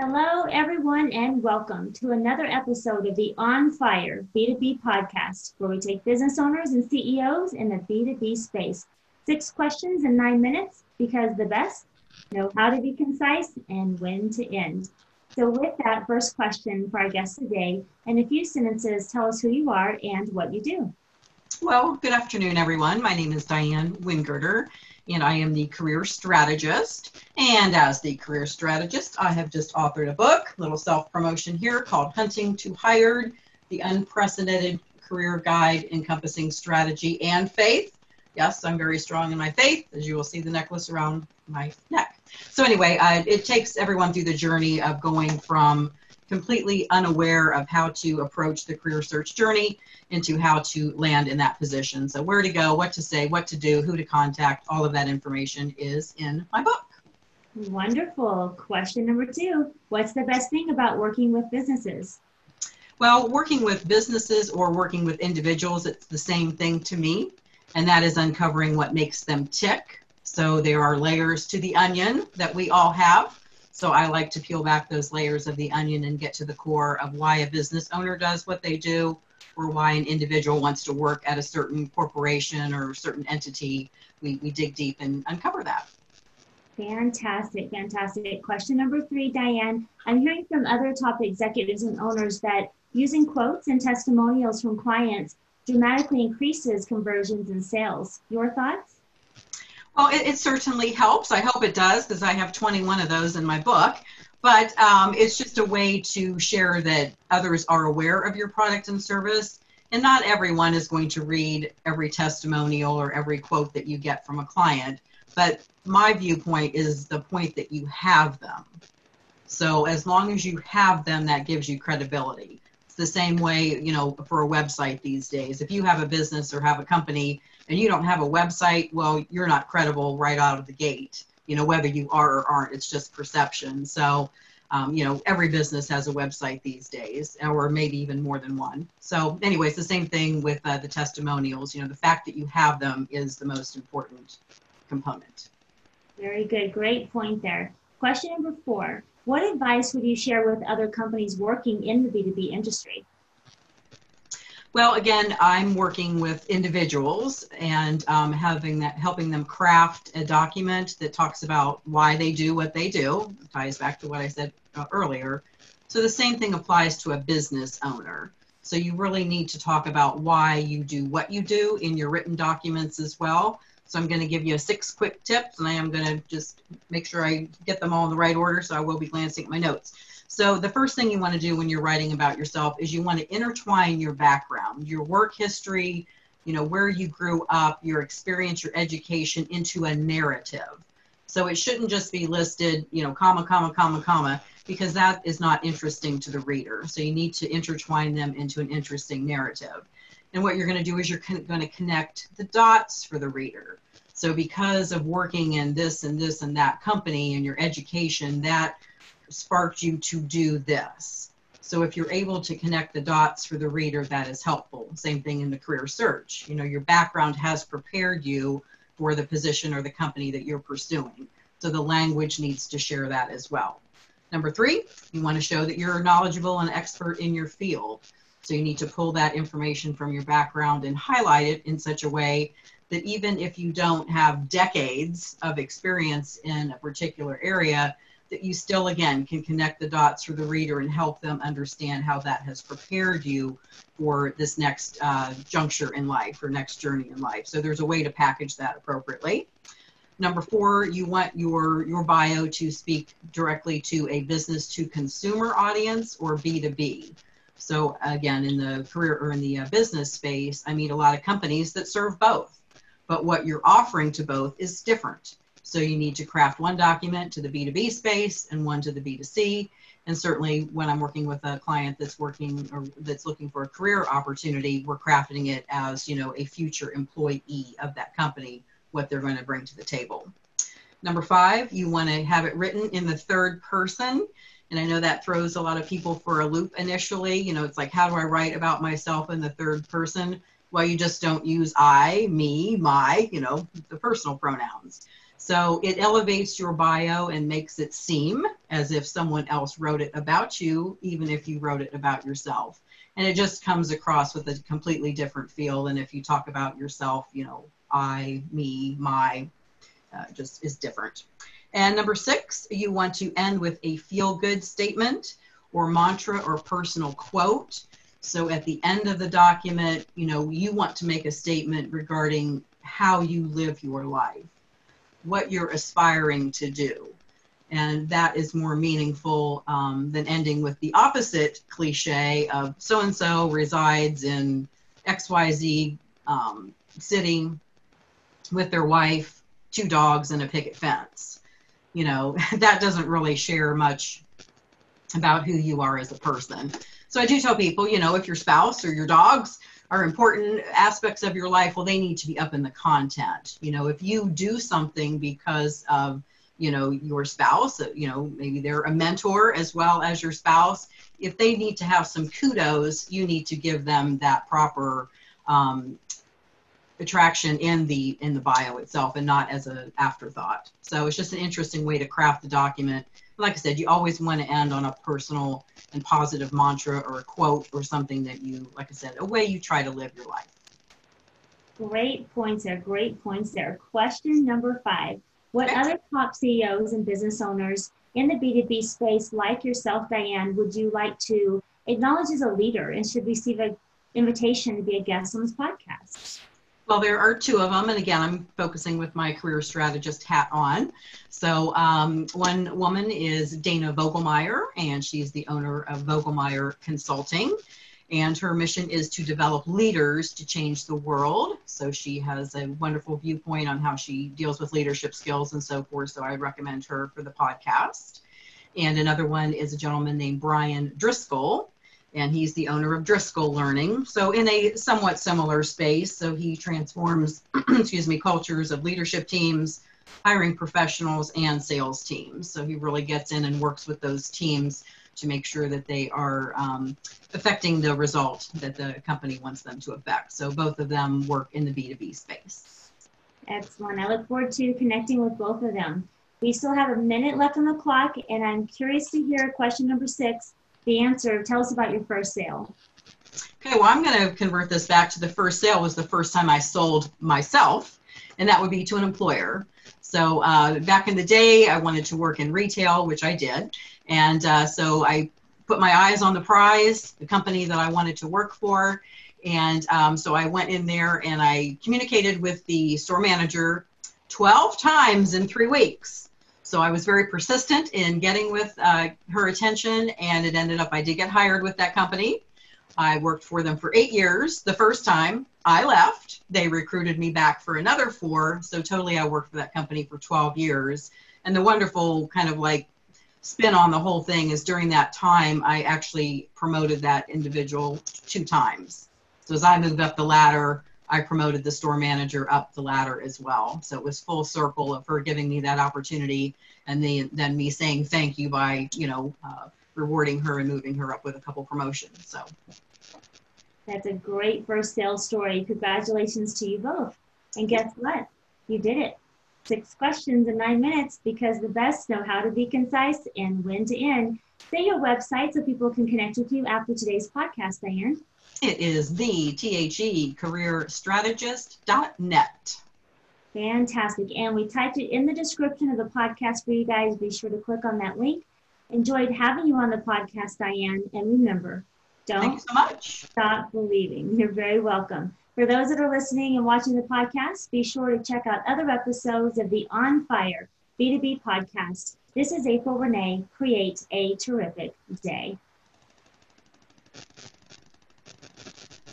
Hello, everyone, and welcome to another episode of the On Fire B2B podcast, where we take business owners and CEOs in the B2B space. 6 questions in 9 minutes, because the best know how to be concise and when to end. So with that, first question for our guest today, in a few sentences, tell us who you are and what you do. Well, good afternoon, everyone. My name is Diane Wingerter, and I am the career strategist. And as the career strategist, I have just authored a book, little self-promotion here, called Hunting to Hired, the Unprecedented Career Guide Encompassing Strategy and Faith. Yes, I'm very strong in my faith, as you will see the necklace around my neck. So anyway, it takes everyone through the journey of going from completely unaware of how to approach the career search journey into how to land in that position. So where to go, what to say, what to do, who to contact, all of that information is in my book. Wonderful. Question number 2, what's the best thing about working with businesses? Well, working with businesses or working with individuals, it's the same thing to me, and that is uncovering what makes them tick. So there are layers to the onion that we all have. So I like to peel back those layers of the onion and get to the core of why a business owner does what they do, or why an individual wants to work at a certain corporation or a certain entity. We dig deep and uncover that. Fantastic, fantastic. Question number 3, Diane. I'm hearing from other top executives and owners that using quotes and testimonials from clients dramatically increases conversions and sales. Your thoughts? Well, it certainly helps. I hope it does, because I have 21 of those in my book. But it's just a way to share that others are aware of your product and service. And not everyone is going to read every testimonial or every quote that you get from a client. But my viewpoint is the point that you have them. So as long as you have them, that gives you credibility. It's the same way, you know, for a website these days. If you have a business or have a company and you don't have a website, well, you're not credible right out of the gate, you know, whether you are or aren't, it's just perception. So, you know, every business has a website these days, or maybe even more than one. So anyways, the same thing with the testimonials, you know, the fact that you have them is the most important component. Very good, great point there. Question number 4, what advice would you share with other companies working in the B2B industry? Well, again, I'm working with individuals and helping them craft a document that talks about why they do what they do. It ties back to what I said earlier. So the same thing applies to a business owner. So you really need to talk about why you do what you do in your written documents as well. So I'm going to give you 6 quick tips, and I am going to just make sure I get them all in the right order, so I will be glancing at my notes. So the first thing you want to do when you're writing about yourself is you want to intertwine your background, your work history, you know, where you grew up, your experience, your education into a narrative. So it shouldn't just be listed, you know, comma, comma, comma, comma, because that is not interesting to the reader. So you need to intertwine them into an interesting narrative. And what you're going to do is you're going to connect the dots for the reader. So because of working in this and this and that company and your education, that sparked you to do this. So if you're able to connect the dots for the reader, that is helpful. Same thing in the career search. You know, your background has prepared you for the position or the company that you're pursuing. So the language needs to share that as well. Number 3, you want to show that you're knowledgeable and expert in your field. So you need to pull that information from your background and highlight it in such a way that even if you don't have decades of experience in a particular area, that you still, again, can connect the dots for the reader and help them understand how that has prepared you for this next juncture in life or next journey in life. So there's a way to package that appropriately. Number 4, you want your bio to speak directly to a business-to-consumer audience or B2B. So again, in the career or in the business space, I meet a lot of companies that serve both, but what you're offering to both is different. So you need to craft one document to the B2B space and one to the B2C. And certainly when I'm working with a client that's working or that's looking for a career opportunity, we're crafting it as, you know, a future employee of that company, what they're going to bring to the table. Number 5, you want to have it written in the third person. And I know that throws a lot of people for a loop initially. You know, it's like, how do I write about myself in the third person? Well, you just don't use I, me, my, you know, the personal pronouns. So it elevates your bio and makes it seem as if someone else wrote it about you, even if you wrote it about yourself. And it just comes across with a completely different feel than if you talk about yourself, you know, I, me, my, just is different. And number 6, you want to end with a feel-good statement or mantra or personal quote. So at the end of the document, you know, you want to make a statement regarding how you live your life, what you're aspiring to do. And that is more meaningful than ending with the opposite cliche of so-and-so resides in XYZ city with their wife, 2 dogs, and a picket fence. You know, that doesn't really share much about who you are as a person. So I do tell people, you know, if your spouse or your dogs are important aspects of your life, well, they need to be up in the content. You know, if you do something because of, you know, your spouse, you know, maybe they're a mentor as well as your spouse, if they need to have some kudos, you need to give them that proper attraction in the bio itself and not as an afterthought. So it's just an interesting way to craft the document. Like I said, you always want to end on a personal and positive mantra or a quote or something that you, like I said, a way you try to live your life. Great points there. Great points there. Question number 5. What other top CEOs and business owners in the B2B space like yourself, Diane, would you like to acknowledge as a leader and should receive an invitation to be a guest on this podcast? Well, there are 2 of them. And again, I'm focusing with my career strategist hat on. So one woman is Dana Vogelmeier, and she's the owner of Vogelmeier Consulting. And her mission is to develop leaders to change the world. So she has a wonderful viewpoint on how she deals with leadership skills and so forth. So I recommend her for the podcast. And another one is a gentleman named Brian Driscoll, and he's the owner of Driscoll Learning. So in a somewhat similar space, so he transforms, excuse me, cultures of leadership teams, hiring professionals, and sales teams. So he really gets in and works with those teams to make sure that they are affecting the result that the company wants them to affect. So both of them work in the B2B space. Excellent. I look forward to connecting with both of them. We still have a minute left on the clock, and I'm curious to hear question number 6, the answer. Tell us about your first sale. Okay, well, I'm going to convert this back to the first sale was the first time I sold myself, and that would be to an employer. So back in the day, I wanted to work in retail, which I did. And so I put my eyes on the prize, the company that I wanted to work for. And so I went in there and I communicated with the store manager 12 times in 3 weeks. So I was very persistent in getting with her attention, and it ended up I did get hired with that company. I worked for them for 8 years. The first time I left, they recruited me back for another 4. So totally I worked for that company for 12 years. And the wonderful kind of like spin on the whole thing is during that time, I actually promoted that individual 2 times. So as I moved up the ladder, I promoted the store manager up the ladder as well. So it was full circle of her giving me that opportunity and then me saying thank you by, you know, rewarding her and moving her up with a couple promotions. So that's a great first sales story. Congratulations to you both. And guess what? You did it. 6 questions in 9 minutes, because the best know how to be concise and when to end. Say your website so people can connect with you after today's podcast, Diane. It is thecareerstrategist.net. Fantastic. And we typed it in the description of the podcast for you guys. Be sure to click on that link. Enjoyed having you on the podcast, Diane. And remember, don't stop believing. You're very welcome. For those that are listening and watching the podcast, be sure to check out other episodes of the On Fire B2B podcast. This is April Renee. Create a terrific day.